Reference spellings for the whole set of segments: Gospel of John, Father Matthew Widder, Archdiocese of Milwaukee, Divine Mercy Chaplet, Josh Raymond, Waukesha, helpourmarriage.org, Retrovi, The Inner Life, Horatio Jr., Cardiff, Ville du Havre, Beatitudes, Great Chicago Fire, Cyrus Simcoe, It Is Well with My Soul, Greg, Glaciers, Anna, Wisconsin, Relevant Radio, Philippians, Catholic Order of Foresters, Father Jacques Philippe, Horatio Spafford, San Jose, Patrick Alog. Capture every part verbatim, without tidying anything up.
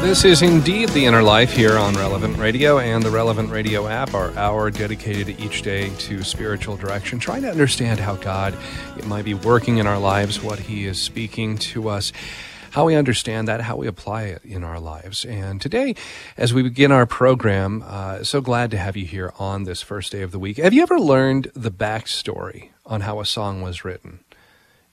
This is indeed The Inner Life here on Relevant Radio and the Relevant Radio app, our hour dedicated each day to spiritual direction, trying to understand how God might be working in our lives, what He is speaking to us, how we understand that, how we apply it in our lives. And today, as we begin our program, uh, so glad to have you here on this first day of the week. Have you ever learned the backstory on how a song was written?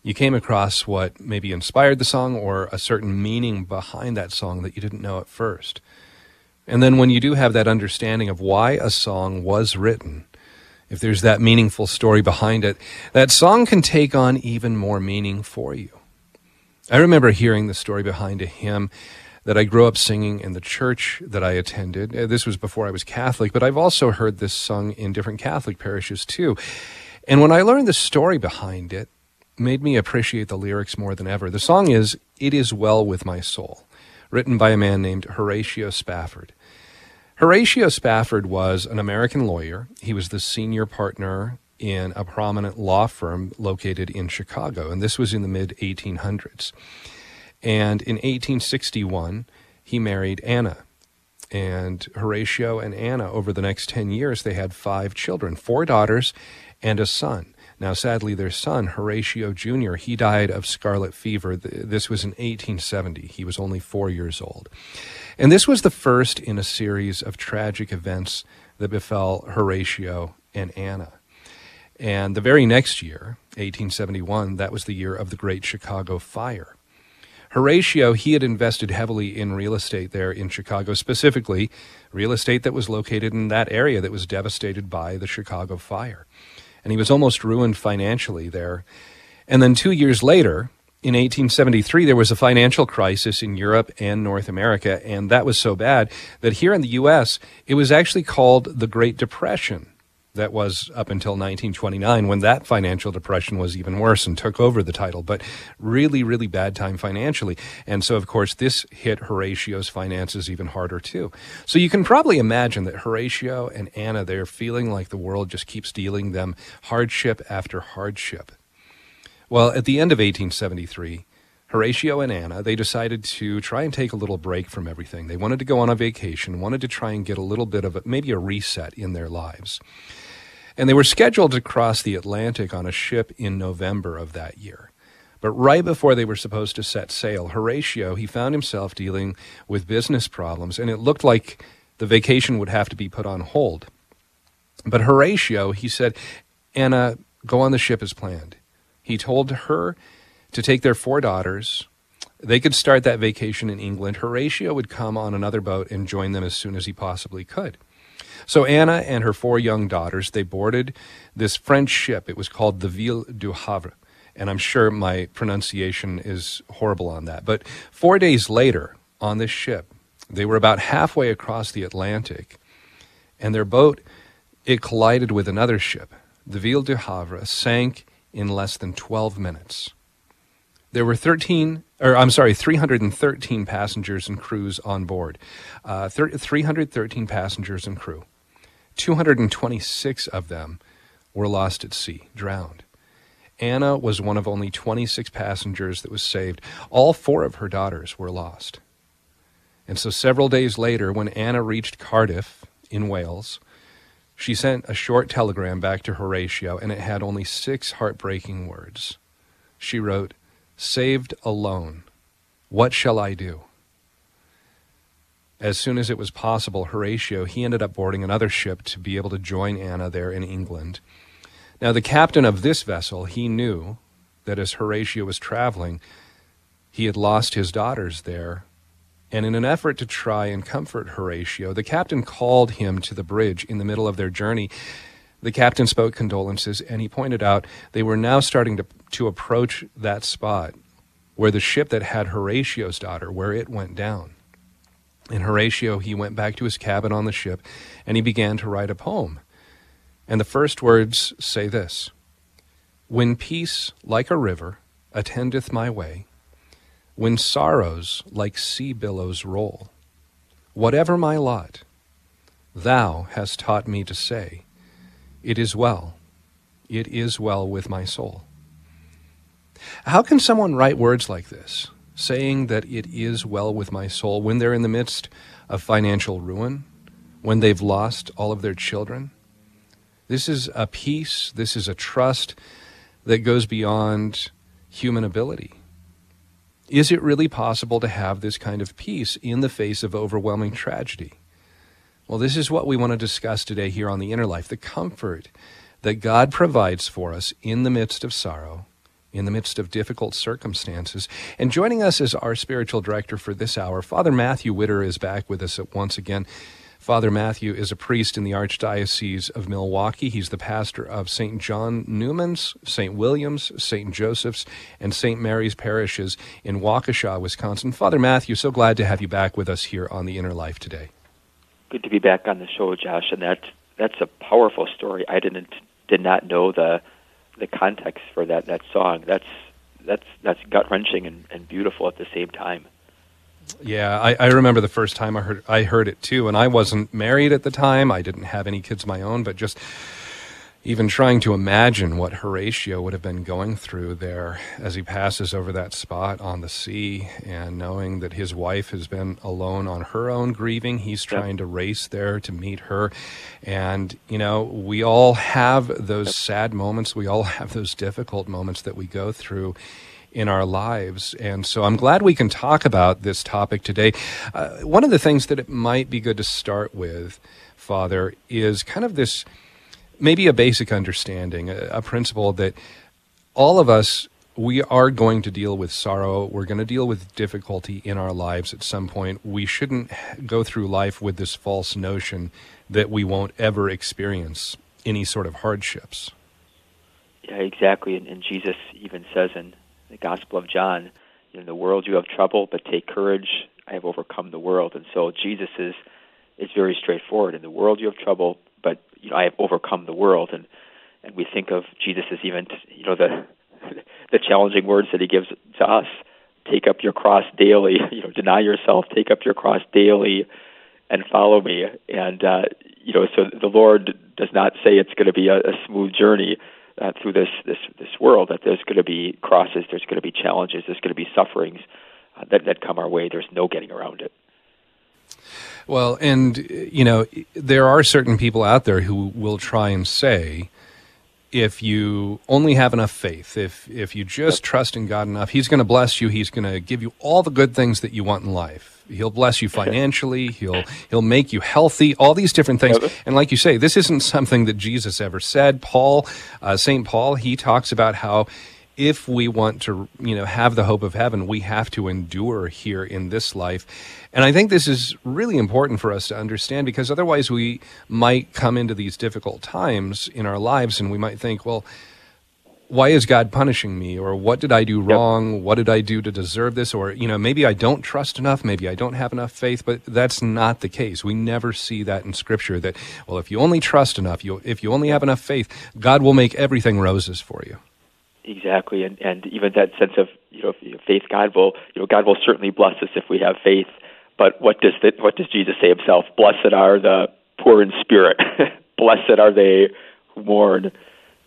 You came across what maybe inspired the song or a certain meaning behind that song that you didn't know at first. And then when you do have that understanding of why a song was written, if there's that meaningful story behind it, that song can take on even more meaning for you. I remember hearing the story behind a hymn that I grew up singing in the church that I attended. This was before I was Catholic, but I've also heard this sung in different Catholic parishes too. And when I learned the story behind it, made me appreciate the lyrics more than ever. The song is It Is Well with My Soul, written by a man named Horatio Spafford. Horatio Spafford was an American lawyer. He was the senior partner in a prominent law firm located in Chicago, and this was in the mid eighteen hundreds. And in eighteen sixty-one, he married Anna. And Horatio and Anna, over the next ten years, they had five children, four daughters and a son. Now, sadly, their son, Horatio Junior, he died of scarlet fever. This was in eighteen seventy. He was only four years old. And this was the first in a series of tragic events that befell Horatio and Anna. And the very next year, eighteen seventy-one, that was the year of the Great Chicago Fire. Horatio, he had invested heavily in real estate there in Chicago, specifically real estate that was located in that area that was devastated by the Chicago Fire. And he was almost ruined financially there. And then two years later, in eighteen seventy-three, there was a financial crisis in Europe and North America, and that was so bad that here in the U S, it was actually called the Great Depression. That was up until nineteen twenty-nine, when that financial depression was even worse and took over the title, but really, really bad time financially. And so, of course, this hit Horatio's finances even harder, too. So you can probably imagine that Horatio and Anna, they're feeling like the world just keeps dealing them hardship after hardship. Well, at the end of eighteen seventy-three, Horatio and Anna, they decided to try and take a little break from everything. They wanted to go on a vacation, wanted to try and get a little bit of a, maybe a reset in their lives. And they were scheduled to cross the Atlantic on a ship in November of that year. But right before they were supposed to set sail, Horatio, he found himself dealing with business problems, and it looked like the vacation would have to be put on hold. But Horatio, he said, Anna, go on the ship as planned. He told her to take their four daughters. They could start that vacation in England. Horatio would come on another boat and join them as soon as he possibly could. So Anna and her four young daughters, they boarded this French ship. It was called the Ville du Havre, and I'm sure my pronunciation is horrible on that. But four days later on this ship, they were about halfway across the Atlantic, and their boat, it collided with another ship. The Ville du Havre sank in less than twelve minutes. There were thirteen, or I'm sorry, three hundred thirteen passengers and crews on board. Uh, three hundred thirteen passengers and crew. two hundred twenty-six of them were lost at sea, drowned. Anna was one of only twenty-six passengers that was saved. All four of her daughters were lost. And so several days later, when Anna reached Cardiff in Wales, she sent a short telegram back to Horatio, and it had only six heartbreaking words. She wrote, "Saved alone. What shall I do?" As soon as it was possible, Horatio, he ended up boarding another ship to be able to join Anna there in England. Now, the captain of this vessel, he knew that as Horatio was traveling, he had lost his daughters there. And in an effort to try and comfort Horatio, the captain called him to the bridge in the middle of their journey. The captain spoke condolences, and he pointed out they were now starting to, to approach that spot where the ship that had Horatio's daughter, where it went down. And Horatio, he went back to his cabin on the ship, and he began to write a poem. And the first words say this: "When peace, like a river, attendeth my way, when sorrows, like sea billows, roll, whatever my lot, thou hast taught me to say, it is well, it is well with my soul." How can someone write words like this, saying that it is well with my soul, when they're in the midst of financial ruin, when they've lost all of their children? This is a peace, this is a trust that goes beyond human ability. Is it really possible to have this kind of peace in the face of overwhelming tragedy? Well, this is what we want to discuss today here on The Inner Life, the comfort that God provides for us in the midst of sorrow, in the midst of difficult circumstances. And joining us is our spiritual director for this hour. Father Matthew Widder is back with us once again. Father Matthew is a priest in the Archdiocese of Milwaukee. He's the pastor of Saint John Newman's, Saint William's, Saint Joseph's, and Saint Mary's parishes in Waukesha, Wisconsin. Father Matthew, so glad to have you back with us here on The Inner Life today. Good to be back on the show, Josh, and that that's a powerful story. I didn't did not know the the context for that that song. That's that's that's gut wrenching and, and beautiful at the same time. Yeah, I, I remember the first time I heard I heard it too, and I wasn't married at the time. I didn't have any kids of my own, but just even trying to imagine what Horatio would have been going through there as he passes over that spot on the sea, and knowing that his wife has been alone on her own grieving. He's trying to race there to meet her. And, you know, we all have those sad moments. We all have those difficult moments that we go through in our lives. And so I'm glad we can talk about this topic today. Uh, one of the things that it might be good to start with, Father, is kind of this, maybe a basic understanding, a, a principle that all of us, we are going to deal with sorrow. We're going to deal with difficulty in our lives at some point. We shouldn't go through life with this false notion that we won't ever experience any sort of hardships. Yeah, exactly. And, and Jesus even says in the Gospel of John, "In the world you have trouble, but take courage. I have overcome the world." And so Jesus is, is very straightforward. In the world you have trouble, but you know, I have overcome the world. And, and we think of Jesus as even, you know, the the challenging words that he gives to us: take up your cross daily, you know, deny yourself, take up your cross daily, and follow me. And uh, you know, so the Lord does not say it's going to be a, a smooth journey uh, through this this this world. That there's going to be crosses, there's going to be challenges, there's going to be sufferings uh, that that come our way. There's no getting around it. Well, and, you know, there are certain people out there who will try and say, if you only have enough faith, if if you just trust in God enough, he's going to bless you, he's going to give you all the good things that you want in life. He'll bless you financially, he'll he'll make you healthy, all these different things. And like you say, this isn't something that Jesus ever said. Paul, uh, Saint Paul, he talks about how if we want to, you know, have the hope of heaven, we have to endure here in this life. And I think this is really important for us to understand, because otherwise we might come into these difficult times in our lives and we might think, well, why is God punishing me? Or what did I do wrong? Yep. What did I do to deserve this? Or, you know, maybe I don't trust enough. Maybe I don't have enough faith. But that's not the case. We never see that in Scripture, that, well, if you only trust enough, you, if you only have enough faith, God will make everything roses for you. Exactly, and, and even that sense of, you know, faith. God will, you know, God will certainly bless us if we have faith. But what does the, what does Jesus say himself? Blessed are the poor in spirit. Blessed are they who mourn.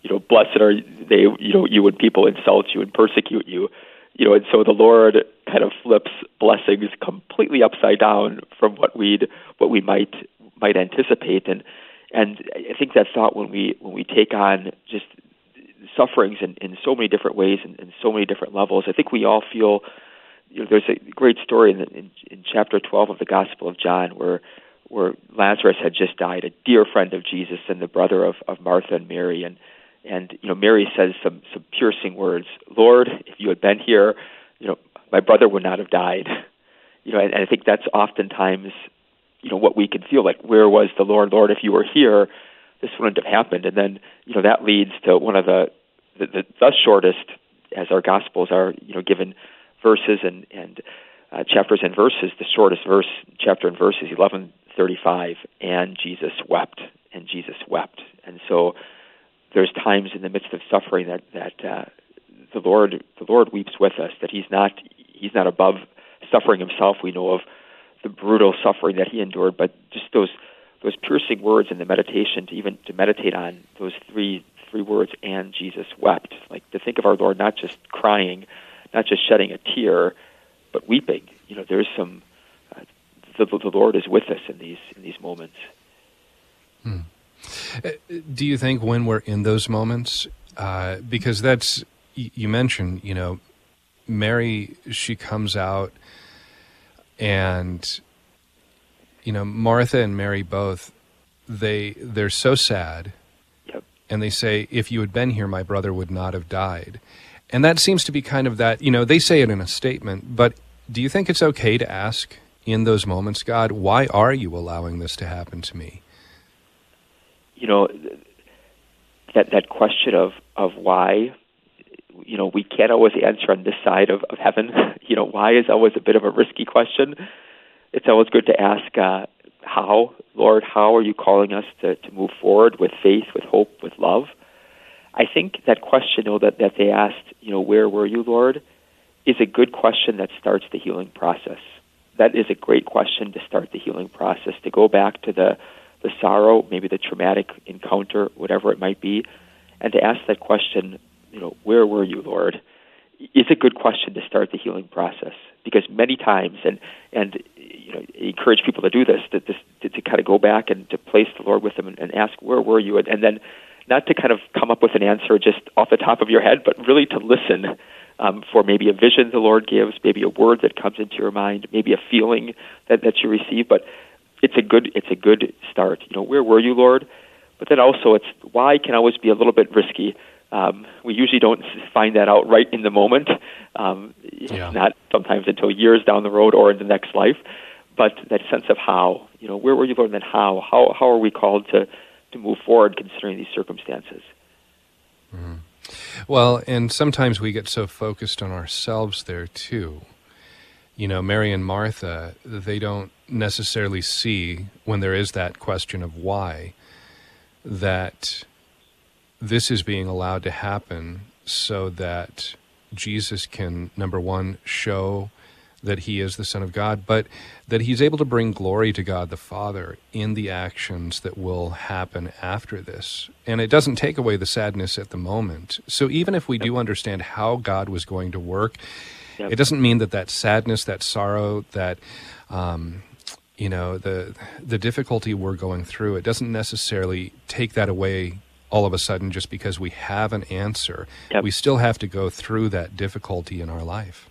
You know, blessed are they. You know, you when people insult you and persecute you. You know, and so the Lord kind of flips blessings completely upside down from what we'd what we might might anticipate. And and I think that thought when we when we take on just sufferings in, in so many different ways and in so many different levels. I think we all feel, you know, there's a great story in, the, in, in chapter twelve of the Gospel of John where where Lazarus had just died, a dear friend of Jesus and the brother of, of Martha and Mary. And, and you know, Mary says some, some piercing words: "Lord, if you had been here, you know, my brother would not have died." You know, and, and I think that's oftentimes, you know, what we can feel like, where was the Lord? Lord, if you were here, this wouldn't have happened. And then, you know, that leads to one of the the, the, the shortest, as our Gospels are, you know, given verses and and uh, chapters and verses. The shortest verse, chapter and verse, is eleven thirty-five. And Jesus wept, and Jesus wept. And so there's times in the midst of suffering that that uh, the Lord the Lord weeps with us. That He's not He's not above suffering Himself. We know of the brutal suffering that He endured, but just those those piercing words and the meditation to even to meditate on those three three words, and Jesus wept. Like, to think of our Lord not just crying, not just shedding a tear, but weeping. You know, there's some uh, the, the Lord is with us in these in these moments. Hmm. Do you think when we're in those moments, uh, because that's you mentioned, you know, Mary, she comes out. And, you know, Martha and Mary both, they, they're so sad. Yep. And they say, if you had been here, my brother would not have died. And that seems to be kind of that, you know, they say it in a statement, but do you think it's okay to ask in those moments, God, why are you allowing this to happen to me? You know, that that question of, of why, you know, we can't always answer on this side of, of heaven. You know, why is always a bit of a risky question. It's always good to ask, uh, how, Lord, how are you calling us to, to move forward with faith, with hope, with love? I think that question, though, that, that they asked, you know, where were you, Lord, is a good question that starts the healing process. That is a great question to start the healing process, to go back to the, the sorrow, maybe the traumatic encounter, whatever it might be, and to ask that question, you know, where were you, Lord, is a good question to start the healing process. Because many times, and, and you know, I encourage people to do this, to, to, to kind of go back and to place the Lord with them and, and ask, where were you? And, and then not to kind of come up with an answer just off the top of your head, but really to listen um, for maybe a vision the Lord gives, maybe a word that comes into your mind, maybe a feeling that, that you receive. But it's a good, it's a good start. You know, where were you, Lord? But then also, it's why can always be a little bit risky. Um, we usually don't find that out right in the moment, um, yeah. Not sometimes until years down the road or in the next life, but that sense of how, you know, where were you, Lord, and then how, how, how are we called to, to move forward considering these circumstances? Mm-hmm. Well, and sometimes we get so focused on ourselves there, too. You know, Mary and Martha, they don't necessarily see when there is that question of why that this is being allowed to happen so that Jesus can, number one, show that he is the Son of God, but that he's able to bring glory to God the Father in the actions that will happen after this. And it doesn't take away the sadness at the moment. So even if we do understand how God was going to work, it doesn't mean that that sadness, that sorrow, that um, you know, the the difficulty we're going through, it doesn't necessarily take that away all of a sudden, just because we have an answer. Yep. We still have to go through that difficulty in our life.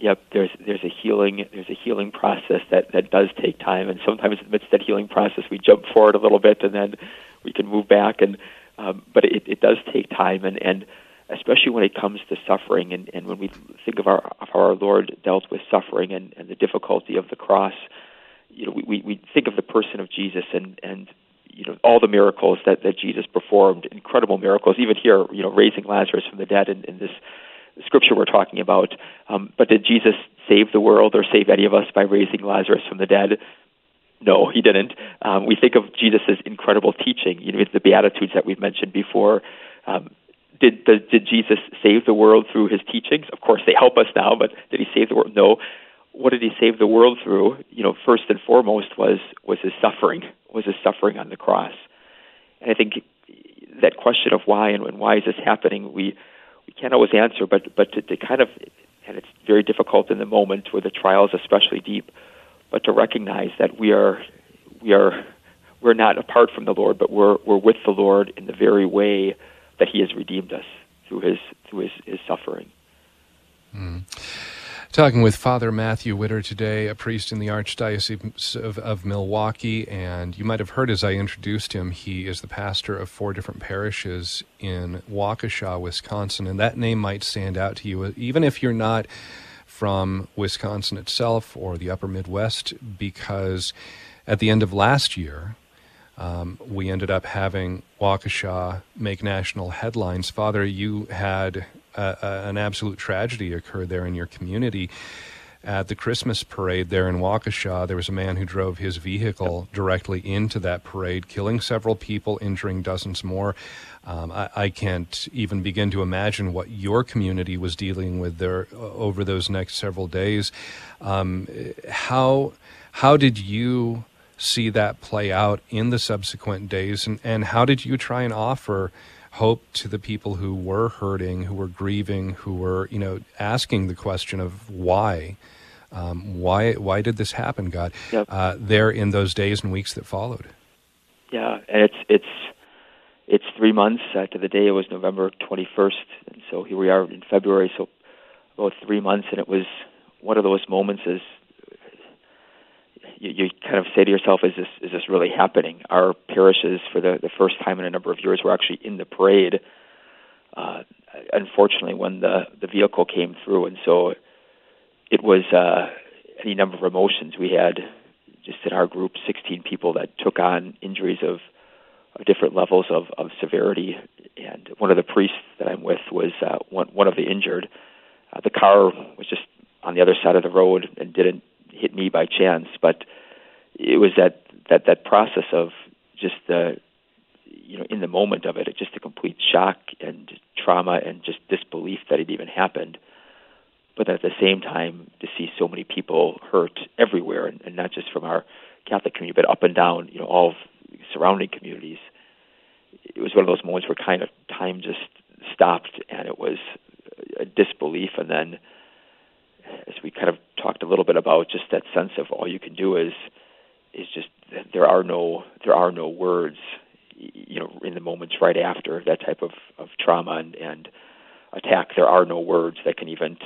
Yep, there's there's a healing there's a healing process that, that does take time, and sometimes in the midst of that healing process, we jump forward a little bit, and then we can move back. And um, but it, it does take time, and, and especially when it comes to suffering, and, and when we think of our of how our Lord dealt with suffering and, and the difficulty of the cross, you know, we, we think of the person of Jesus, and and. You know, all the miracles that, that Jesus performed, incredible miracles, even here, you know, raising Lazarus from the dead in, in this scripture we're talking about. Um, but did Jesus save the world or save any of us by raising Lazarus from the dead? No, he didn't. Um, we think of Jesus' incredible teaching, you know, it's the Beatitudes that we've mentioned before. Um, did, the, did Jesus save the world through his teachings? Of course, they help us now, but did he save the world? No. What did he save the world through? You know, first and foremost was was his suffering, was his suffering on the cross. And I think that question of why and, and why is this happening, we we can't always answer, but but to, to kind of, and it's very difficult in the moment where the trial is especially deep, but to recognize that we are we are we're not apart from the Lord, but we're we're with the Lord in the very way that he has redeemed us through his through his, his suffering. Mm. Talking with Father Matthew Widder today, a priest in the Archdiocese of, of Milwaukee, and you might have heard as I introduced him, he is the pastor of four different parishes in Waukesha, Wisconsin, and that name might stand out to you, even if you're not from Wisconsin itself or the upper Midwest, because at the end of last year, Um, we ended up having Waukesha make national headlines. Father, you had a, a, an absolute tragedy occur there in your community. At the Christmas parade there in Waukesha, there was a man who drove his vehicle directly into that parade, killing several people, injuring dozens more. Um, I, I can't even begin to imagine what your community was dealing with there over those next several days. Um, how how did you see that play out in the subsequent days, and, and how did you try and offer hope to the people who were hurting, who were grieving, who were, you know, asking the question of why, um, why, why did this happen, God? Yep. Uh, there in those days and weeks that followed. Yeah, and it's it's it's three months uh, to the day. It was November twenty-first, and so here we are in February. So about three months, and it was one of those moments as you, you kind of say to yourself, is this is this really happening? Our parishes, for the, the first time in a number of years, were actually in the parade, uh, unfortunately, when the, the vehicle came through. And so it was uh, any number of emotions. We had, just in our group, sixteen people that took on injuries of, of different levels of, of severity. And one of the priests that I'm with was uh, one, one of the injured. Uh, the car was just on the other side of the road and didn't hit me by chance, but it was that, that, that process of just the, you know, in the moment of it, it just a complete shock and trauma and just disbelief that it even happened. But at the same time, to see so many people hurt everywhere, and, and not just from our Catholic community, but up and down, you know, all of surrounding communities, it was one of those moments where kind of time just stopped, and it was a disbelief, and then as we kind of talked a little bit about, just that sense of all you can do is is just there are no there are no words, you know, in the moments right after that type of, of trauma and, and attack. There are no words that can even,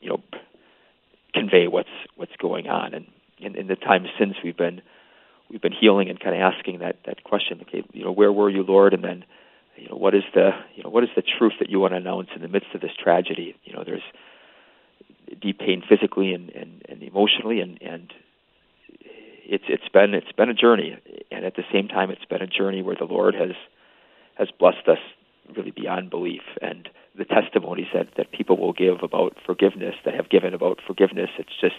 you know, convey what's what's going on. And in, in the time since, we've been we've been healing and kind of asking that, that question. Okay, you know, where were you, Lord? And then, you know, what is the you know what is the truth that you want to announce in the midst of this tragedy? You know, there's deep pain physically and, and, and emotionally, and, and it's it's been it's been a journey, and at the same time, it's been a journey where the Lord has has blessed us really beyond belief, and the testimonies that, that people will give about forgiveness, that have given about forgiveness, it's just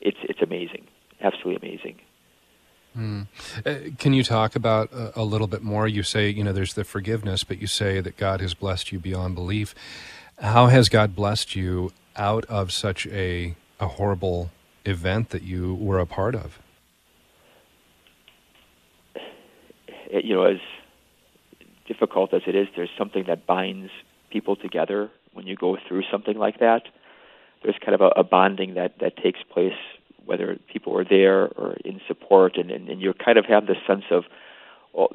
it's it's amazing, absolutely amazing. Mm. Uh, can you talk about uh, a little bit more? You say, you know, there's the forgiveness, but you say that God has blessed you beyond belief. How has God blessed you out of such a, a horrible event that you were a part of? You know, as difficult as it is, there's something that binds people together when you go through something like that. There's kind of a, a bonding that, that takes place, whether people are there or in support, and, and, and you kind of have this sense of,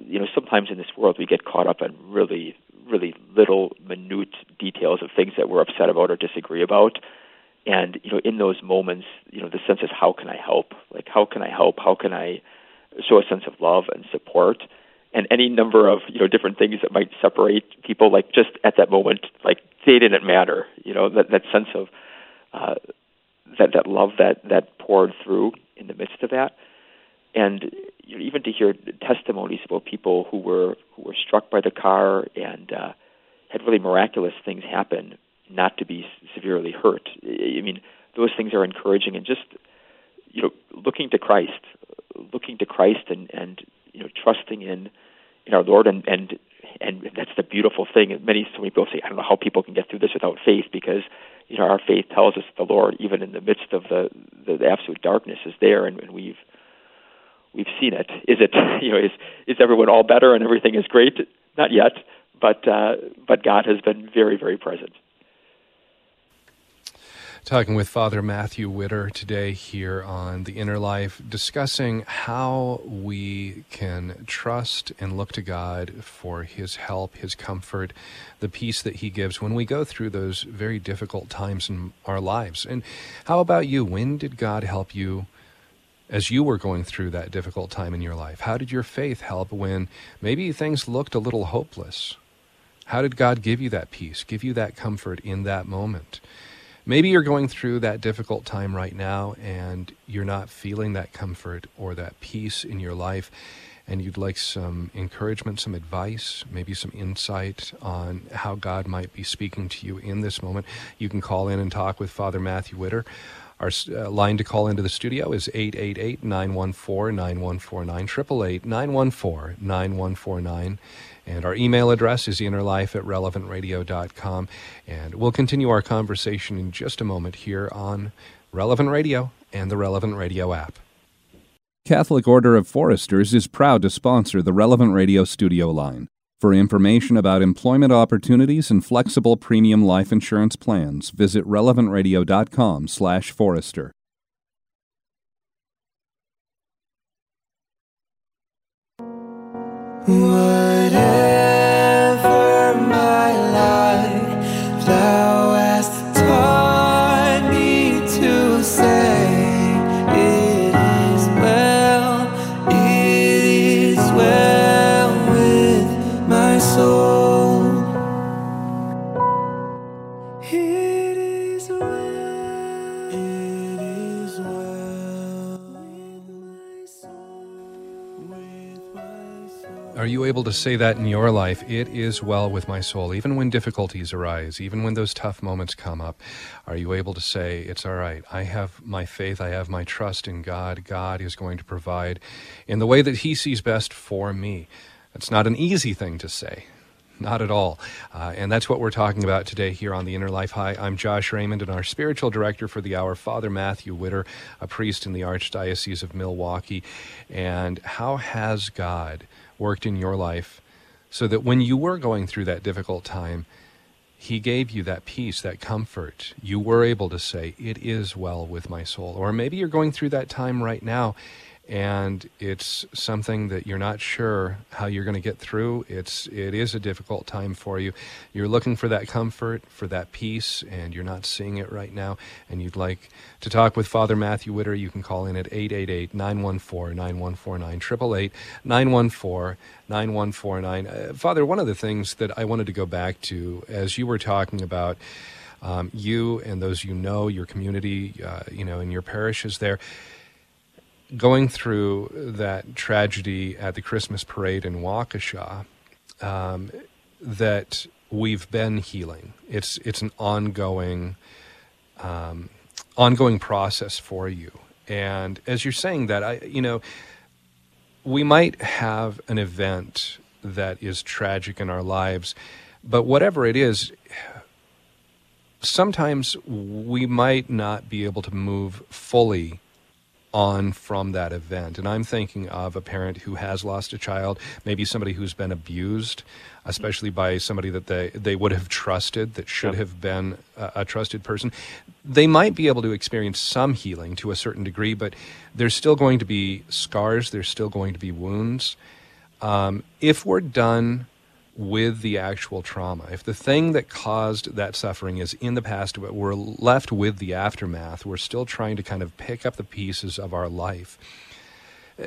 you know, sometimes in this world we get caught up in really, really little, minute details of things that we're upset about or disagree about. And, you know, in those moments, you know, the sense is, how can I help? Like, how can I help? How can I show a sense of love and support? And any number of, you know, different things that might separate people, like, just at that moment, like, they didn't matter. You know, that, that sense of uh, that, that love that, that poured through in the midst of that. And you know, even to hear testimonies about people who were who were struck by the car and uh, had really miraculous things happen, not to be severely hurt. I mean, those things are encouraging, and just, you know, looking to Christ, looking to Christ, and, and you know, trusting in in our Lord, and and and that's the beautiful thing. Many so many people say, I don't know how people can get through this without faith, because, you know, our faith tells us the Lord, even in the midst of the the, the absolute darkness, is there, and, and we've. We've seen it. Is it, you know, is is everyone all better and everything is great? Not yet, but uh, but God has been very, very present. Talking with Father Matthew Widder today here on The Inner Life, discussing how we can trust and look to God for His help, His comfort, the peace that He gives when we go through those very difficult times in our lives. And how about you? When did God help you as you were going through that difficult time in your life? How did your faith help when maybe things looked a little hopeless? How did God give you that peace, give you that comfort in that moment? Maybe you're going through that difficult time right now, and you're not feeling that comfort or that peace in your life, and you'd like some encouragement, some advice, maybe some insight on how God might be speaking to you in this moment, you can call in and talk with Father Matthew Widder. Our uh, line to call into the studio is eight eight eight, nine one four, nine one four nine, eight eight eight, nine one four, nine one four nine. And our email address is inner life at relevant radio dot com. And we'll continue our conversation in just a moment here on Relevant Radio and the Relevant Radio app. Catholic Order of Foresters is proud to sponsor the Relevant Radio studio line. For information about employment opportunities and flexible premium life insurance plans, visit relevantradio.com slash forester. Whatever my life, thou hast taught me to say, it is well, it is well with my soul. It is well, it is well with my soul, with my soul. Are you able to say that in your life? It is well with my soul, even when difficulties arise, even when those tough moments come up. Are you able to say, it's all right, I have my faith, I have my trust in God. God is going to provide in the way that He sees best for me. It's not an easy thing to say, not at all. Uh, and that's what we're talking about today here on The Inner Life. Hi, I'm Josh Raymond, and our spiritual director for the hour, Father Matthew Widder, a priest in the Archdiocese of Milwaukee. And how has God worked in your life so that when you were going through that difficult time, He gave you that peace, that comfort? You were able to say, it is well with my soul. Or maybe you're going through that time right now, and it's something that you're not sure how you're going to get through. It's, it is a difficult time for you. You're looking for that comfort, for that peace, and you're not seeing it right now, and you'd like to talk with Father Matthew Widder. You can call in at eight eight eight, nine one four, nine one four nine, eight eight eight, nine one four, nine one four nine. Uh, Father, one of the things that I wanted to go back to, as you were talking about um, you and those you know, your community, uh, you know, in your parishes there, going through that tragedy at the Christmas parade in Waukesha, um, that we've been healing. It's it's an ongoing, um, ongoing process for you. And as you're saying that, I you know, we might have an event that is tragic in our lives, but whatever it is, sometimes we might not be able to move fully on from that event. And I'm thinking of a parent who has lost a child, maybe somebody who's been abused, especially by somebody that they, they would have trusted, that should Yep. have been a, a trusted person. They might be able to experience some healing to a certain degree, but there's still going to be scars, there's still going to be wounds. Um, if we're done with the actual trauma, if the thing that caused that suffering is in the past, but we're left with the aftermath, we're still trying to kind of pick up the pieces of our life. Uh,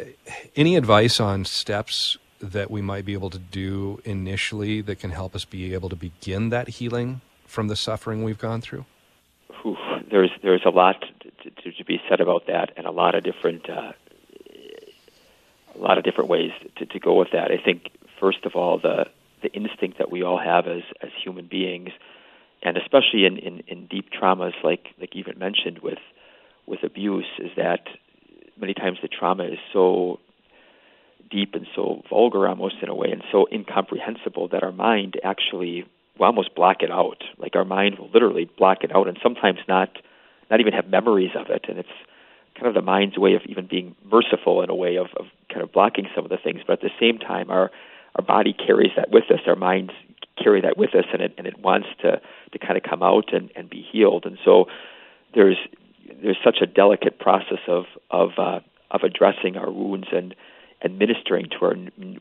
any advice on steps that we might be able to do initially that can help us be able to begin that healing from the suffering we've gone through? Oof, there's there's a lot to, to, to be said about that, and a lot of different uh, a lot of different ways to, to go with that. I think first of all, the the instinct that we all have as, as human beings, and especially in, in, in deep traumas like like even mentioned with with abuse, is that many times the trauma is so deep and so vulgar almost in a way, and so incomprehensible that our mind actually will almost block it out. Like our mind will literally block it out, and sometimes not not even have memories of it. And it's kind of the mind's way of even being merciful in a way of, of kind of blocking some of the things. But at the same time, our Our body carries that with us. Our minds carry that with us, and it and it wants to, to kind of come out and, and be healed. And so there's there's such a delicate process of of uh, of addressing our wounds and, and ministering to our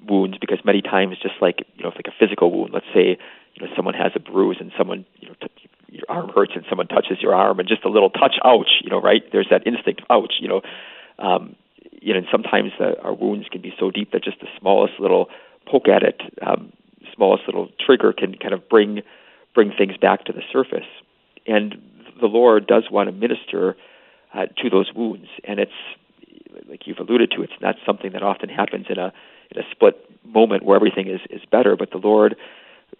wounds, because many times, just like you know, if like a physical wound, let's say you know someone has a bruise and someone you know t- your arm hurts and someone touches your arm, and just a little touch, ouch, you know, right? There's that instinct, ouch, you know, um, you know. And sometimes the, our wounds can be so deep that just the smallest little poke at it, um, smallest little trigger can kind of bring bring things back to the surface. And the Lord does want to minister uh, to those wounds. And it's, like you've alluded to, it's not something that often happens in a in a split moment where everything is, is better. But the Lord,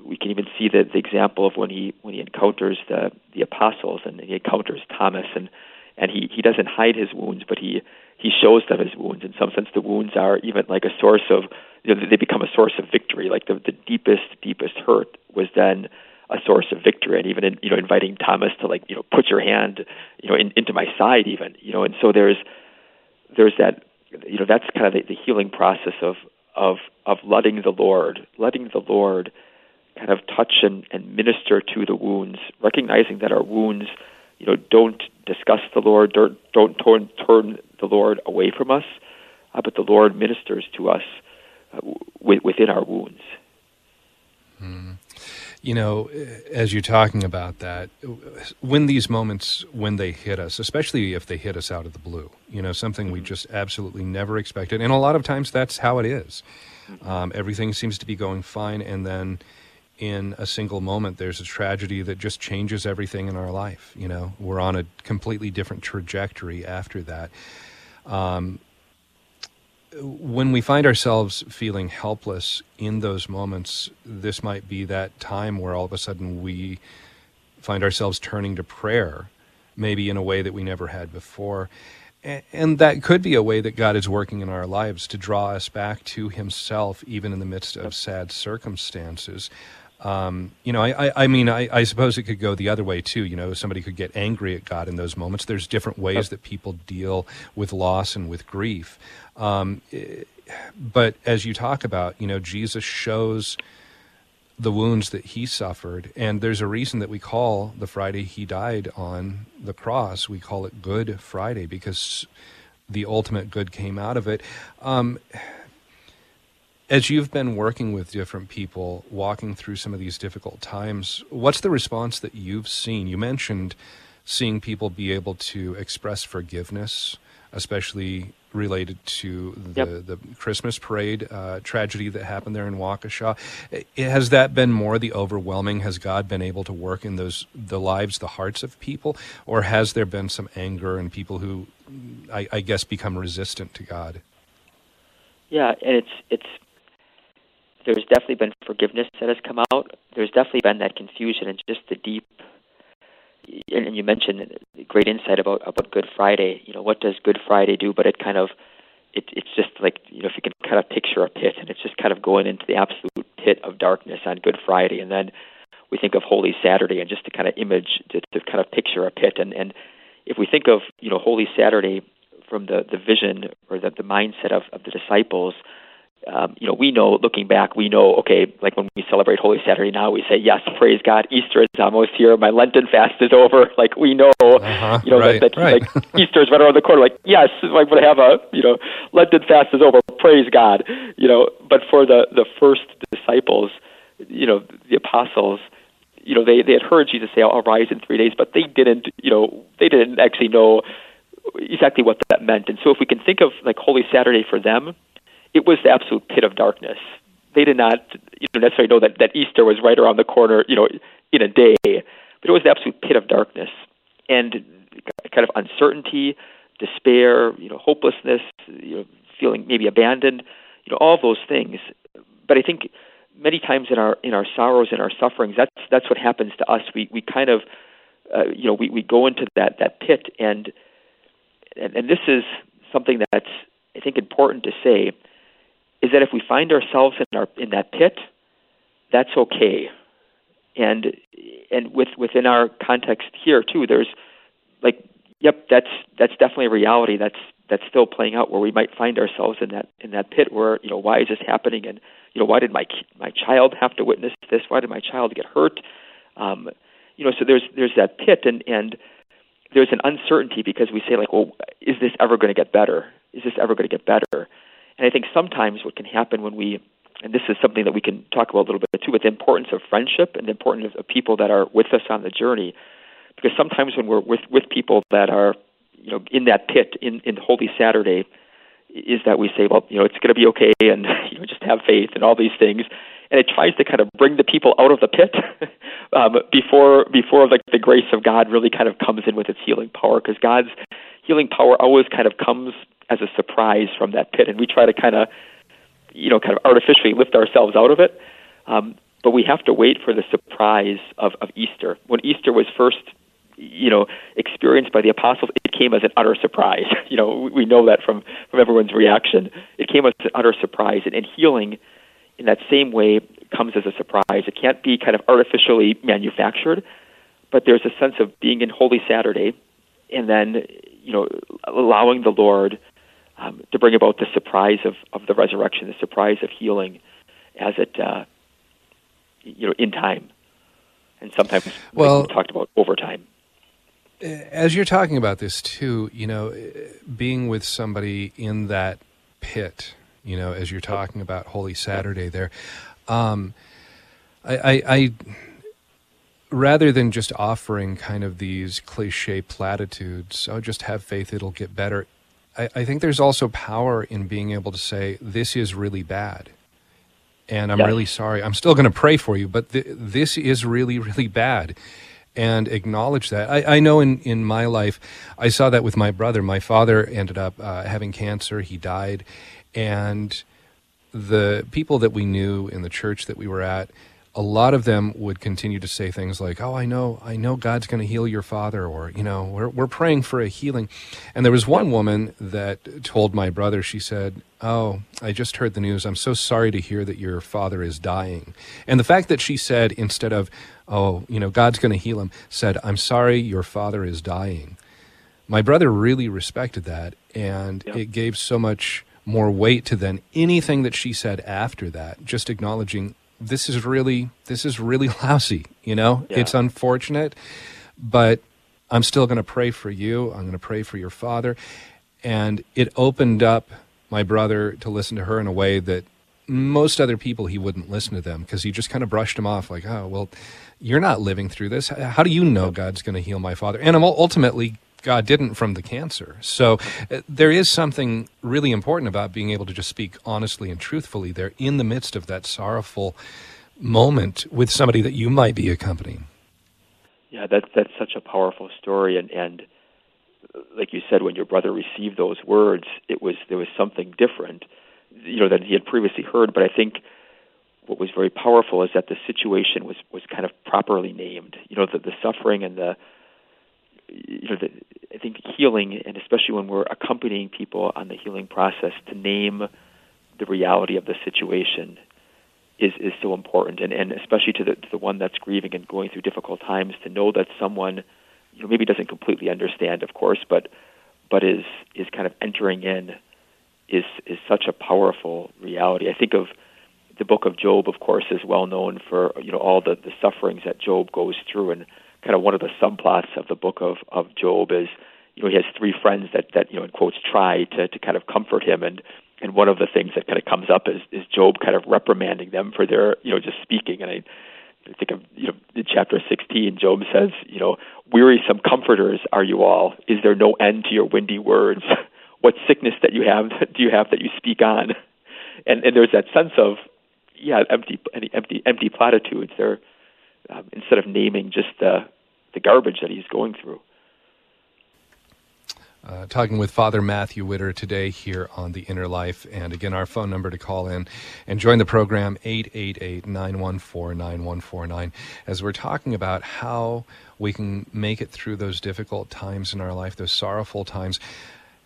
we can even see the, the example of when he when he encounters the, the apostles and he encounters Thomas, and and he, he doesn't hide his wounds, but he, he shows them his wounds. In some sense, the wounds are even like a source of, you know, they become a source of victory. Like the, the deepest, deepest hurt was then a source of victory. And even, in, you know, inviting Thomas to, like, you know, put your hand, you know, in, into my side even, you know. And so there's there's that, you know, that's kind of the, the healing process of, of of letting the Lord, letting the Lord kind of touch and, and minister to the wounds, recognizing that our wounds, you know, don't disgust the Lord, don't, don't turn, turn the Lord away from us, uh, but the Lord ministers to us uh, w- within our wounds. Mm. You know, as you're talking about that, when these moments, when they hit us, especially if they hit us out of the blue, you know, something mm-hmm. we just absolutely never expected, and a lot of times that's how it is. Mm-hmm. Um, everything seems to be going fine, and then in a single moment, there's a tragedy that just changes everything in our life. You know, we're on a completely different trajectory after that. Um, when we find ourselves feeling helpless in those moments, this might be that time where all of a sudden we find ourselves turning to prayer, maybe in a way that we never had before. And that could be a way that God is working in our lives to draw us back to himself, even in the midst of sad circumstances. Um, you know, I, I, I mean, I, I suppose it could go the other way too. You know, somebody could get angry at God in those moments. There's different ways that people deal with loss and with grief. Um, but as you talk about, you know, Jesus shows the wounds that he suffered, and there's a reason that we call the Friday he died on the cross, we call it Good Friday, because the ultimate good came out of it. Um, As you've been working with different people, walking through some of these difficult times, what's the response that you've seen? You mentioned seeing people be able to express forgiveness, especially related to the, yep. the Christmas parade uh, tragedy that happened there in Waukesha. Has that been more the overwhelming? Has God been able to work in those the lives, the hearts of people? Or has there been some anger and people who, I, I guess, become resistant to God? Yeah, and it's it's... there's definitely been forgiveness that has come out. There's definitely been that confusion and just the deep, and you mentioned great insight about, about Good Friday. You know, what does Good Friday do? But it kind of, it, it's just like, you know, if you can kind of picture a pit, and it's just kind of going into the absolute pit of darkness on Good Friday. And then we think of Holy Saturday, and just to kind of image, to, to kind of picture a pit. And, and if we think of, you know, Holy Saturday from the, the vision or the, the mindset of, of the disciples, Um, you know, we know, looking back, we know, okay, like when we celebrate Holy Saturday now, we say, yes, praise God, Easter is almost here, my Lenten fast is over. Like, we know, uh-huh, you know, right, that, that right. like Easter is right around the corner. Like, yes, like we have a, you know, Lenten fast is over, praise God. You know, but for the, the first disciples, you know, the apostles, you know, they, they had heard Jesus say, I'll rise in three days, but they didn't, you know, they didn't actually know exactly what that meant. And so if we can think of like Holy Saturday for them, it was the absolute pit of darkness. They did not, you know, necessarily know that, that Easter was right around the corner, you know, in a day. But it was the absolute pit of darkness and kind of uncertainty, despair, you know, hopelessness, you know, feeling maybe abandoned, you know, all those things. But I think many times in our in our sorrows and our sufferings, that's that's what happens to us. We we kind of, uh, you know, we, we go into that that pit, and, and and this is something that's I think important to say, is that if we find ourselves in our in that pit, that's okay. And and with, within our context here too, there's like, yep, that's that's definitely a reality that's that's still playing out, where we might find ourselves in that in that pit where, you know, why is this happening? And, you know, why did my my child have to witness this? Why did my child get hurt? Um, you know, so there's there's that pit, and and there's an uncertainty, because we say like, well, is this ever going to get better? Is this ever going to get better? And I think sometimes what can happen when we, and this is something that we can talk about a little bit too, with the importance of friendship and the importance of people that are with us on the journey, because sometimes when we're with, with people that are, you know, in that pit in, in Holy Saturday, is that we say, well, you know, it's going to be okay, and, you know, just have faith and all these things, and it tries to kind of bring the people out of the pit um, before before like the grace of God really kind of comes in with its healing power, because God's healing power always kind of comes as a surprise from that pit, and we try to kind of you know, kind of artificially lift ourselves out of it. Um, but we have to wait for the surprise of, of Easter. When Easter was first, you know, experienced by the apostles, it came as an utter surprise. You know, we, we know that from, from everyone's reaction. It came as an utter surprise. And, and healing, in that same way, comes as a surprise. It can't be kind of artificially manufactured, but there's a sense of being in Holy Saturday and then, you know, allowing the Lord um, to bring about the surprise of, of the resurrection, the surprise of healing as it, uh, you know, in time. And sometimes well, like we talked about over time. As you're talking about this too, you know, being with somebody in that pit, you know, as you're talking about Holy Saturday there, um, I, I, I, rather than just offering kind of these cliche platitudes, oh, just have faith, it'll get better, I, I think there's also power in being able to say, this is really bad, and I'm yeah. really sorry. I'm still going to pray for you, but th- this is really, really bad, and acknowledge that. I, I know in, in my life, I saw that with my brother. My father ended up uh, having cancer. He died, and the people that we knew in the church that we were at, a lot of them would continue to say things like, oh, I know I know God's going to heal your father, or, you know, we're we're praying for a healing. And there was one woman that told my brother, she said, oh, I just heard the news. I'm so sorry to hear that your father is dying. And the fact that she said, instead of, oh, you know, God's going to heal him, said, I'm sorry your father is dying. My brother really respected that, and yeah. it gave so much more weight to than anything that she said after that, just acknowledging, This is really this is really lousy, you know? Yeah. It's unfortunate, but I'm still going to pray for you. I'm going to pray for your father. And it opened up my brother to listen to her in a way that most other people, he wouldn't listen to them, because he just kind of brushed him off like, oh, well, you're not living through this. How do you know God's going to heal my father? And ultimately, God didn't, from the cancer. So uh, there is something really important about being able to just speak honestly and truthfully there in the midst of that sorrowful moment with somebody that you might be accompanying. Yeah, that's that's such a powerful story, and and like you said, when your brother received those words, it was there was something different, you know, than he had previously heard. But I think what was very powerful is that the situation was was kind of properly named. You know, the the suffering and the You know, the, I think healing, and especially when we're accompanying people on the healing process, to name the reality of the situation is, is so important, and, and especially to the, to the one that's grieving and going through difficult times, to know that someone, you know, maybe doesn't completely understand, of course, but but is is kind of entering in is is such a powerful reality. I think of the book of Job, of course, is well known for, you know, all the, the sufferings that Job goes through, and kind of one of the subplots of the book of, of Job is, you know, he has three friends that, that you know, in quotes, try to, to kind of comfort him. And, and one of the things that kind of comes up is, is Job kind of reprimanding them for their, you know, just speaking. And I, I think of, you know, in chapter sixteen, Job says, you know, wearisome comforters are you all. Is there no end to your windy words? What sickness that you have, do you have that you speak on? And, and there's that sense of, yeah, empty, empty, empty platitudes there. Um, instead of naming just the, the garbage that he's going through. Uh, talking with Father Matthew Widder today here on The Inner Life. And again, our phone number to call in and join the program, eight eight eight, nine one four, nine one four nine, as we're talking about how we can make it through those difficult times in our life, those sorrowful times,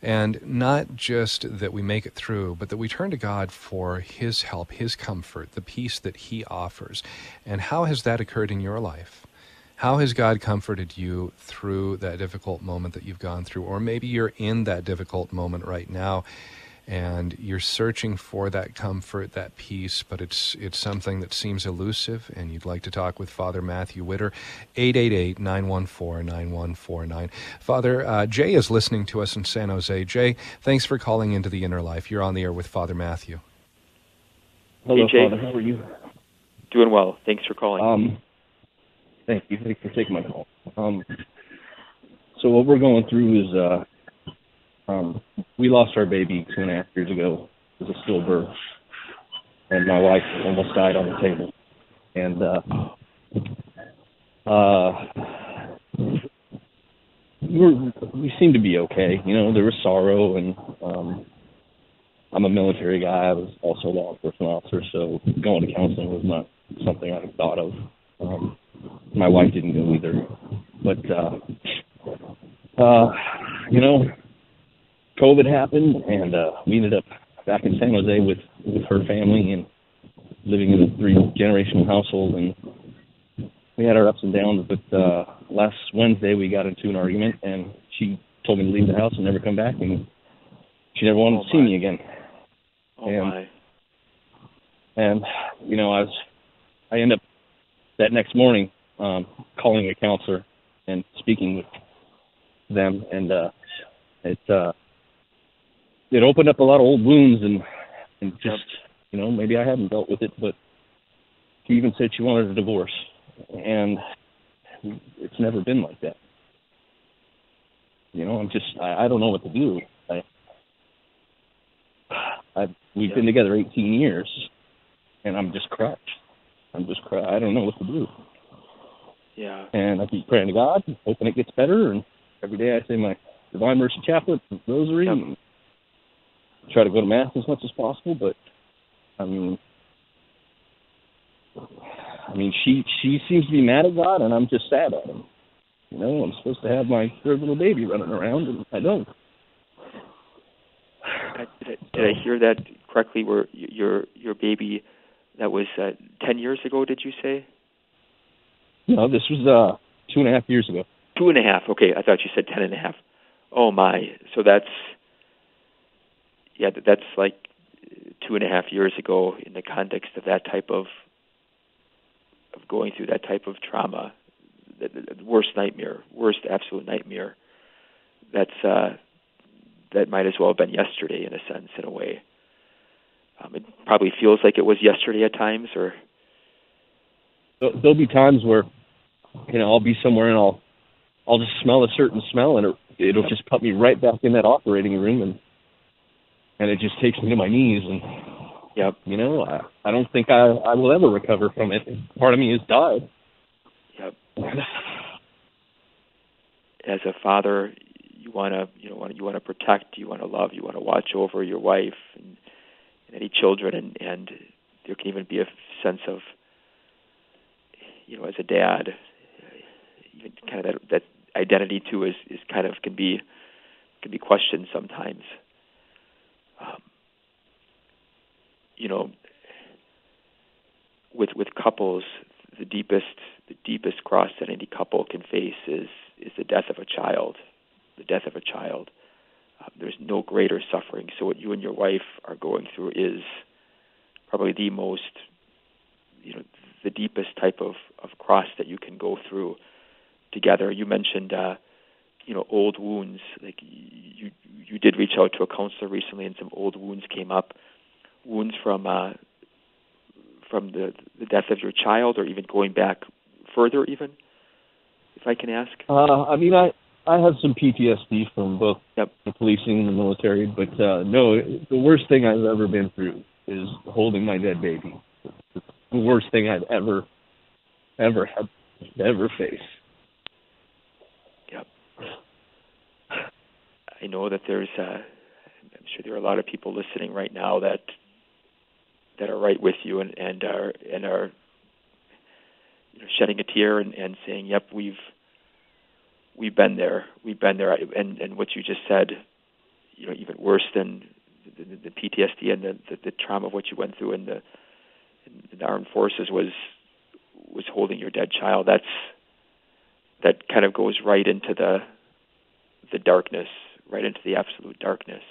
and not just that we make it through, but that we turn to God for His help, His comfort, the peace that He offers. And how has that occurred in your life? How has God comforted you through that difficult moment that you've gone through? Or maybe you're in that difficult moment right now, and you're searching for that comfort, that peace, but it's it's something that seems elusive, and you'd like to talk with Father Matthew Widder, eight eight eight, nine one four, nine one four nine. Father, uh, Jay is listening to us in San Jose. Jay, thanks for calling into The Inner Life. You're on the air with Father Matthew. Hello, hey, Jay. Father. How are you? Doing well. Thanks for calling. Um, thank you. Thanks for taking my call. Um, so what we're going through is... Uh, Um, we lost our baby two and a half years ago. It was a stillbirth, and my wife almost died on the table. And uh, uh, we, were, we seemed to be okay. You know, there was sorrow, and um, I'm a military guy. I was also a law enforcement officer, so going to counseling was not something I thought of. Um, my wife didn't go either. But, uh, uh, you know, COVID happened, and uh, we ended up back in San Jose with, with her family and living in a three-generational household. And we had our ups and downs, but uh, last Wednesday we got into an argument, and she told me to leave the house and never come back, and she never wanted oh to see me again. Oh and, my. And, you know, I was, I ended up that next morning um, calling a counselor and speaking with them, and uh, it uh, it opened up a lot of old wounds, and and just, you know, maybe I haven't dealt with it, but she even said she wanted a divorce, and it's never been like that. You know, I'm just, I, I don't know what to do. I, I've, we've yeah. been together eighteen years, and I'm just crushed. I'm just crushed. I don't know what to do. Yeah. And I keep praying to God, hoping it gets better. And every day I say my Divine Mercy Chaplet, Rosary, yeah. and try to go to Mass as much as possible. But I mean, I mean, she she seems to be mad at God, and I'm just sad at Him. You know, I'm supposed to have my third little baby running around, and I don't. Did I, did I hear that correctly? Where your your baby, that was uh, ten years ago? Did you say? No, this was uh, two and a half years ago. Two and a half. Okay, I thought you said ten and a half. Oh my! So that's yeah, that's like two and a half years ago in the context of that type of of going through that type of trauma, the, the worst nightmare, worst absolute nightmare. That's. Uh, That might as well have been yesterday, in a sense, in a way. Um, it probably feels like it was yesterday at times, or there'll be times where, you know, I'll be somewhere and I'll, I'll just smell a certain smell, and it, it'll just put me right back in that operating room, and and it just takes me to my knees, and yeah, you know, I, I don't think I, I will ever recover from it. Part of me has died. Yep. As a father, You want to, you know, you want to protect, you want to love, you want to watch over your wife and, and any children, and, and there can even be a sense of, you know, as a dad, even kind of that, that identity too is, is kind of can be can be questioned sometimes. Um, you know, with with couples, the deepest the deepest cross that any couple can face is is the death of a child. The death of a child. Uh, there's no greater suffering. So what you and your wife are going through is probably the most, you know, the deepest type of, of cross that you can go through together. You mentioned, uh, you know, old wounds. Like you, you did reach out to a counselor recently, and some old wounds came up. Wounds from uh, from the, the death of your child, or even going back further, even, if I can ask. Uh, I mean, I. I have some P T S D from both yep. the policing and the military, but uh, no, the worst thing I've ever been through is holding my dead baby. It's the worst thing I've ever, ever had, ever faced. Yep. I know that there's, uh, I'm sure there are a lot of people listening right now that that are right with you and, and are and are you know, shedding a tear and, and saying, "Yep, we've." We've been there. We've been there, and and what you just said, you know, even worse than the, the, the P T S D and the, the, the trauma of what you went through in the, in the armed forces was was holding your dead child. That's that kind of goes right into the the darkness, right into the absolute darkness.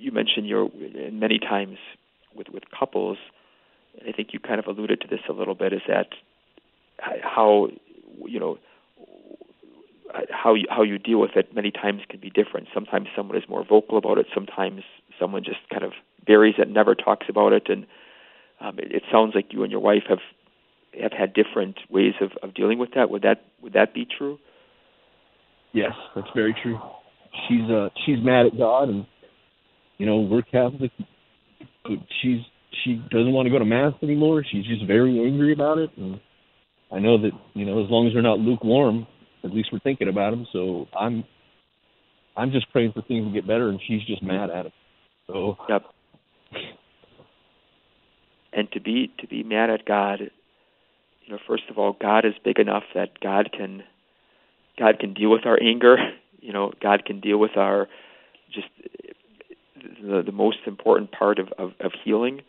You mentioned your many times with with couples, and I think you kind of alluded to this a little bit. Is that how you know? How you, how you deal with it many times can be different. Sometimes someone is more vocal about it. Sometimes someone just kind of buries it, never talks about it. And um, it, it sounds like you and your wife have have had different ways of, of dealing with that. Would that would that be true? Yes, that's very true. She's uh, she's mad at God, and you know we're Catholic. She's she doesn't want to go to Mass anymore. She's just very angry about it. And I know that you know as long as they're not lukewarm. At least we're thinking about them, so I'm I'm just praying for things to get better, and she's just mad at him. So yep. And to be to be mad at God, you know, first of all, God is big enough that God can God can deal with our anger. You know, God can deal with our just the, the most important part of, of, of healing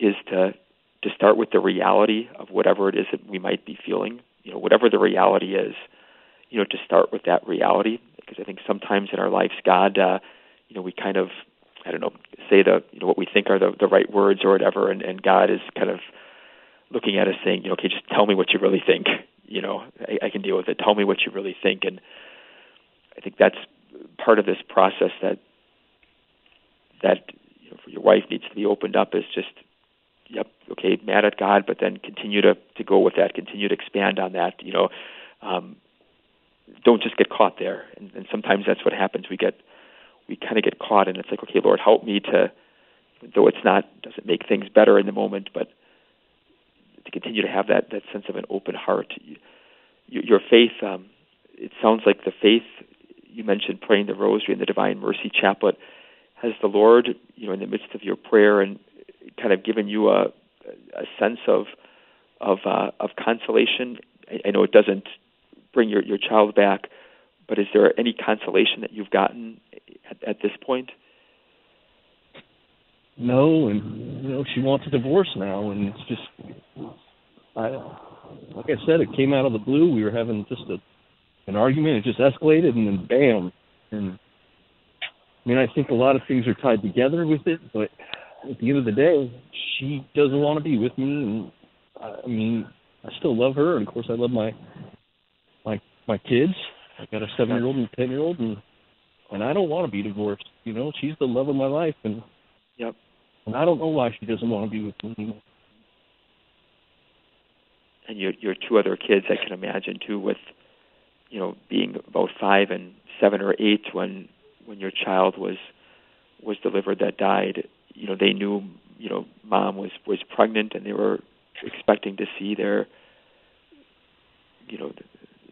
is to to start with the reality of whatever it is that we might be feeling. You know, whatever the reality is, you know, to start with that reality. Because I think sometimes in our lives, God, uh, you know, we kind of, I don't know, say the, you know, what we think are the, the right words or whatever, and, and God is kind of looking at us saying, you know, okay, just tell me what you really think. You know, I, I can deal with it. Tell me what you really think. And I think that's part of this process that that you know, for your wife needs to be opened up, is just, yep, okay, mad at God, but then continue to, to go with that, continue to expand on that, you know, um, don't just get caught there. And, and sometimes that's what happens. We get, we kind of get caught, and it's like, okay, Lord, help me to, though it's not, doesn't make things better in the moment, but to continue to have that, that sense of an open heart. You, your faith, um, it sounds like the faith, you mentioned praying the rosary and the Divine Mercy Chaplet. Has the Lord, you know, in the midst of your prayer and kind of given you a, a sense of of, uh, of consolation? I, I know it doesn't bring your, your child back, but is there any consolation that you've gotten at, at this point? No, and you know, she wants a divorce now, and it's just, I like I said, it came out of the blue. We were having just a, an argument. It just escalated, and then bam. And I mean, I think a lot of things are tied together with it, but at the end of the day, she doesn't want to be with me, and I mean, I still love her, and of course I love my my my kids. I got a seven-year-old and a ten-year-old, and and I don't want to be divorced. You know, she's the love of my life, and yep. And I don't know why she doesn't want to be with me anymore. And your your two other kids, I can imagine too, with you know being about five and seven or eight when when your child was was delivered that died. You know, they knew, you know, mom was, was pregnant, and they were expecting to see their, you know,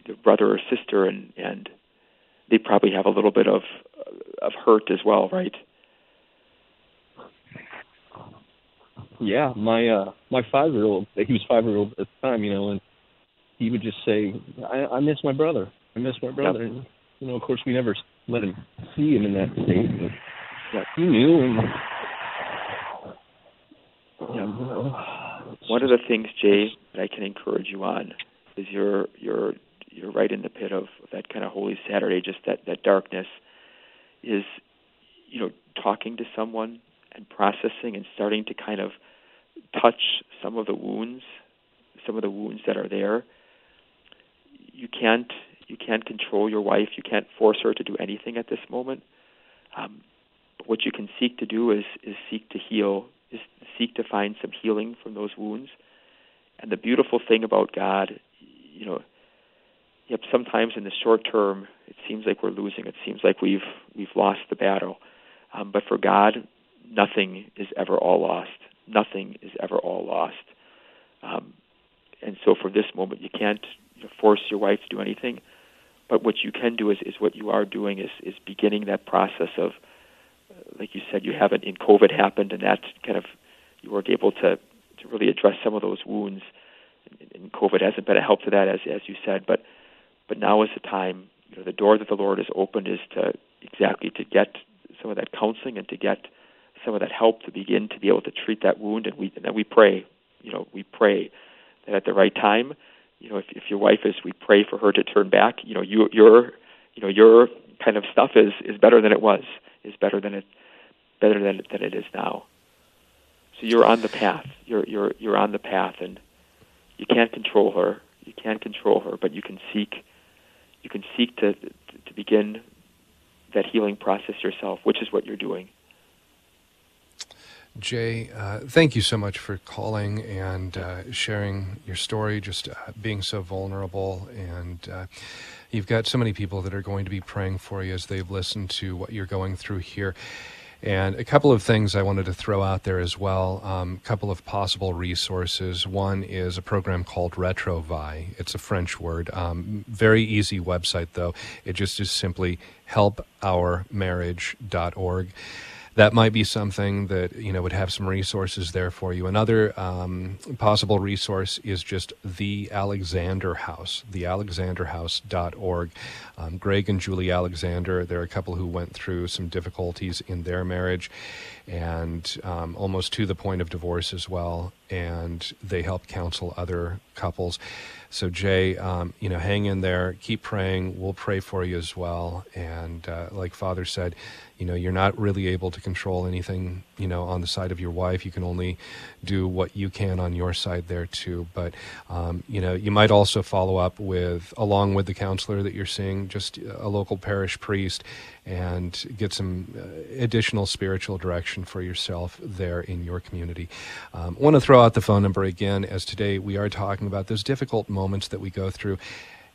their brother or sister, and, and they probably have a little bit of of hurt as well, right? Yeah, my uh, my five-year-old, he was five-year-old at the time, you know, and he would just say, I, I miss my brother. I miss my brother. Yep. And, you know, of course, we never let him see him in that state. But, yeah, he knew, and yeah. One of the things, Jay, that I can encourage you on is you're you're you're right in the pit of that kind of Holy Saturday, just that, that darkness, is, you know, talking to someone and processing and starting to kind of touch some of the wounds, some of the wounds that are there. You can't you can't control your wife. You can't force her to do anything at this moment. Um, but what you can seek to do is is seek to heal. Is seek to find some healing from those wounds. And the beautiful thing about God, you know, yep, sometimes in the short term, it seems like we're losing. It seems like we've we've lost the battle. Um, but for God, nothing is ever all lost. Nothing is ever all lost. Um, and so for this moment, you can't you know, force your wife to do anything. But what you can do is, is what you are doing is, is beginning that process of, like you said, you haven't, in COVID happened, and that kind of, you weren't able to, to really address some of those wounds. And COVID hasn't been a help to that, as as you said, but but now is the time. You know, the door that the Lord has opened is to exactly to get some of that counseling and to get some of that help to begin to be able to treat that wound. And we and then we pray, you know, we pray that at the right time, you know, if, if your wife is, we pray for her to turn back. You know, you your you know your kind of stuff is, is better than it was. Is better than it, better than than it is now. So you're on the path. You're you're you're on the path, and you can't control her. You can't control her, but you can seek, you can seek to to begin that healing process yourself, which is what you're doing. Jay, uh, thank you so much for calling and uh, sharing your story, just uh, being so vulnerable. And uh, you've got so many people that are going to be praying for you as they've listened to what you're going through here. And a couple of things I wanted to throw out there as well, um, a couple of possible resources. One is a program called Retrovi. It's a French word. Um, very easy website, though. It just is simply help our marriage dot org. that might be something that, you know, would have some resources there for you. Another um, possible resource is just the Alexander House, the alexander house dot org. Um, Greg and Julie Alexander, they're a couple who went through some difficulties in their marriage and um, almost to the point of divorce as well, and they help counsel other couples. So, Jay, um, you know, hang in there, keep praying, we'll pray for you as well, and uh, like Father said, you know, you're not really able to control anything, you know, on the side of your wife. You can only do what you can on your side there too. But, um, you know, you might also follow up with, along with the counselor that you're seeing, just a local parish priest, and get some additional spiritual direction for yourself there in your community. Um, I want to throw out the phone number again, as today we are talking about those difficult moments that we go through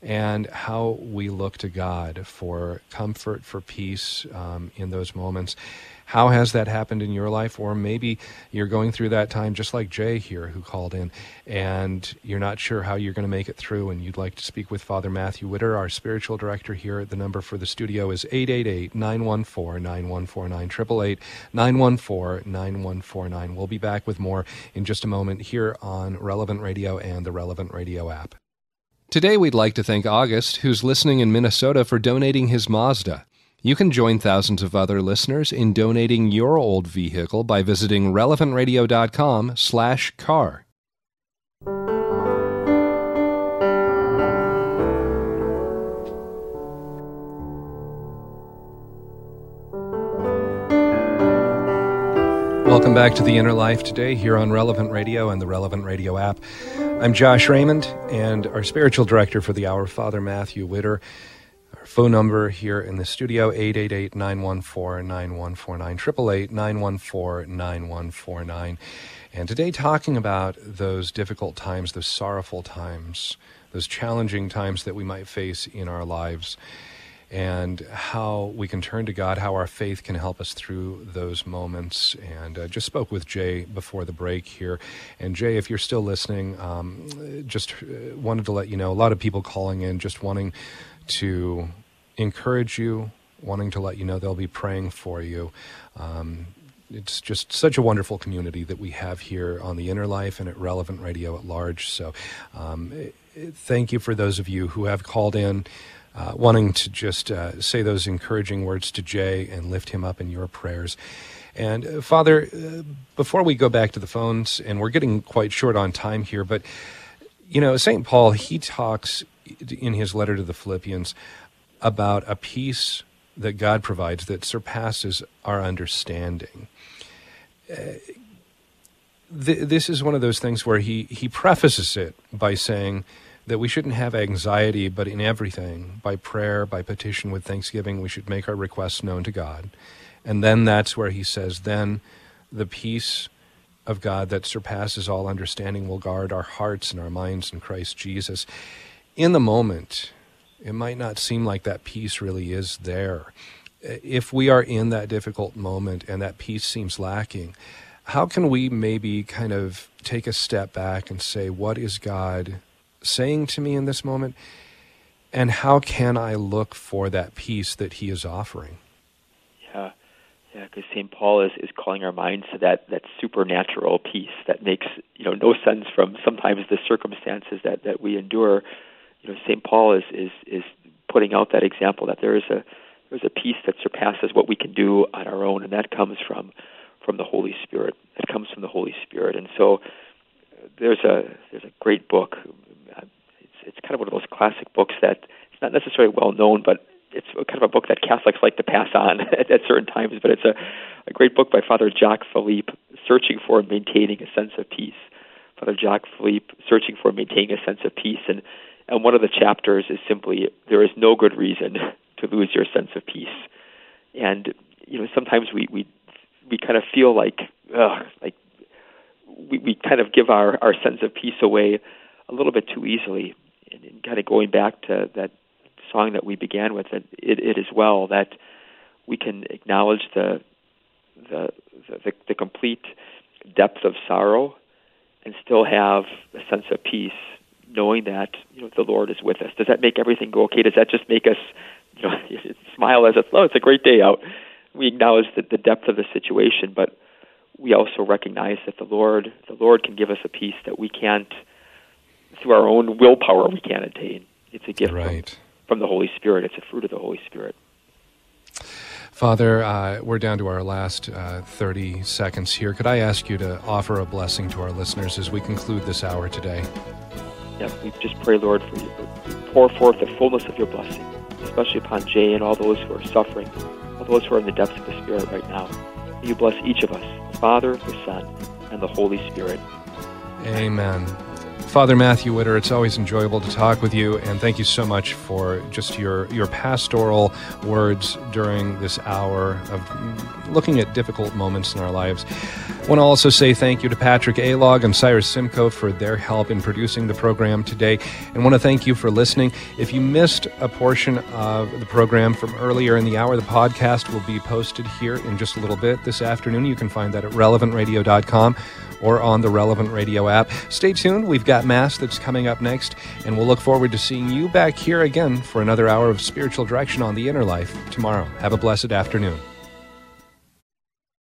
and how we look to God for comfort, for peace um, in those moments. How has that happened in your life? Or maybe you're going through that time just like Jay here who called in, and you're not sure how you're going to make it through, and you'd like to speak with Father Matthew Widder, our spiritual director here. The number for the studio is eight eight eight, nine one four, nine one four nine, eight eight eight, nine one four, nine one four nine. We'll be back with more in just a moment here on Relevant Radio and the Relevant Radio app. Today we'd like to thank August, who's listening in Minnesota, for donating his Mazda. You can join thousands of other listeners in donating your old vehicle by visiting relevantradio.com slash car. Welcome back to The Inner Life today here on Relevant Radio and the Relevant Radio app. I'm Josh Raymond, and our spiritual director for the hour, Father Matthew Widder. Our phone number here in the studio, eight eight eight, nine one four, nine one four nine, eight eight eight, nine one four, nine one four nine. And today talking about those difficult times, those sorrowful times, those challenging times that we might face in our lives, and how we can turn to God, how our faith can help us through those moments. And I uh, just spoke with Jay before the break here. And Jay, if you're still listening, um, just wanted to let you know, a lot of people calling in just wanting to encourage you, wanting to let you know they'll be praying for you. Um, It's just such a wonderful community that we have here on The Inner Life and at Relevant Radio at large. So um, thank you for those of you who have called in, uh, wanting to just uh, say those encouraging words to Jay and lift him up in your prayers. And uh, Father, uh, before we go back to the phones, and we're getting quite short on time here, but, you know, Saint Paul, he talks in his letter to the Philippians about a peace that God provides that surpasses our understanding. Uh, th- this is one of those things where he, he prefaces it by saying that we shouldn't have anxiety, but in everything, by prayer, by petition, with thanksgiving, we should make our requests known to God. And then that's where he says, then the peace of God that surpasses all understanding will guard our hearts and our minds in Christ Jesus. In the moment, it might not seem like that peace really is there. If we are in that difficult moment and that peace seems lacking, how can we maybe kind of take a step back and say, what is God saying to me in this moment? And how can I look for that peace that he is offering? Yeah, yeah, because Saint Paul is, is calling our minds to that, that supernatural peace that makes, you know, no sense from sometimes the circumstances that, that we endure. You know, Saint Paul is, is, is putting out that example that there is a there's a peace that surpasses what we can do on our own, and that comes from from the Holy Spirit. It comes from the Holy Spirit, and so there's a there's a great book. It's it's kind of one of those classic books that it's not necessarily well known, but it's kind of a book that Catholics like to pass on at, at certain times. But it's a, a great book by Father Jacques Philippe, Searching for and Maintaining a Sense of Peace. Father Jacques Philippe, Searching for and Maintaining a Sense of Peace, and And one of the chapters is simply, there is no good reason to lose your sense of peace. And, you know, sometimes we we, we kind of feel like, ugh, like we, we kind of give our, our sense of peace away a little bit too easily. And, and kind of going back to that song that we began with, that it, it is well, that we can acknowledge the the, the the complete depth of sorrow and still have a sense of peace, knowing that, you know, the Lord is with us. Does that make everything go okay? Does that just make us, you know, smile as it's, oh, it's a great day out? we acknowledge the, the depth of the situation, but we also recognize that the Lord, the Lord can give us a peace that we can't, through our own willpower, we can't attain. It's a gift right. from, from the Holy Spirit. It's a fruit of the Holy Spirit. Father, uh, we're down to our last uh, thirty seconds here. Could I ask you to offer a blessing to our listeners as we conclude this hour today? Yeah, we just pray, Lord, for you. Pour forth the fullness of your blessing, especially upon Jay and all those who are suffering, all those who are in the depths of the Spirit right now. May you bless each of us, the Father, the Son, and the Holy Spirit. Amen. Father Matthew Widder, it's always enjoyable to talk with you, and thank you so much for just your, your pastoral words during this hour of looking at difficult moments in our lives. I want to also say thank you to Patrick Alog and Cyrus Simcoe for their help in producing the program today, and want to thank you for listening. If you missed a portion of the program from earlier in the hour, the podcast will be posted here in just a little bit this afternoon. You can find that at relevant radio dot com or on the Relevant Radio app. Stay tuned. We've got Mass that's coming up next, and we'll look forward to seeing you back here again for another hour of spiritual direction on The Inner Life tomorrow. Have a blessed afternoon.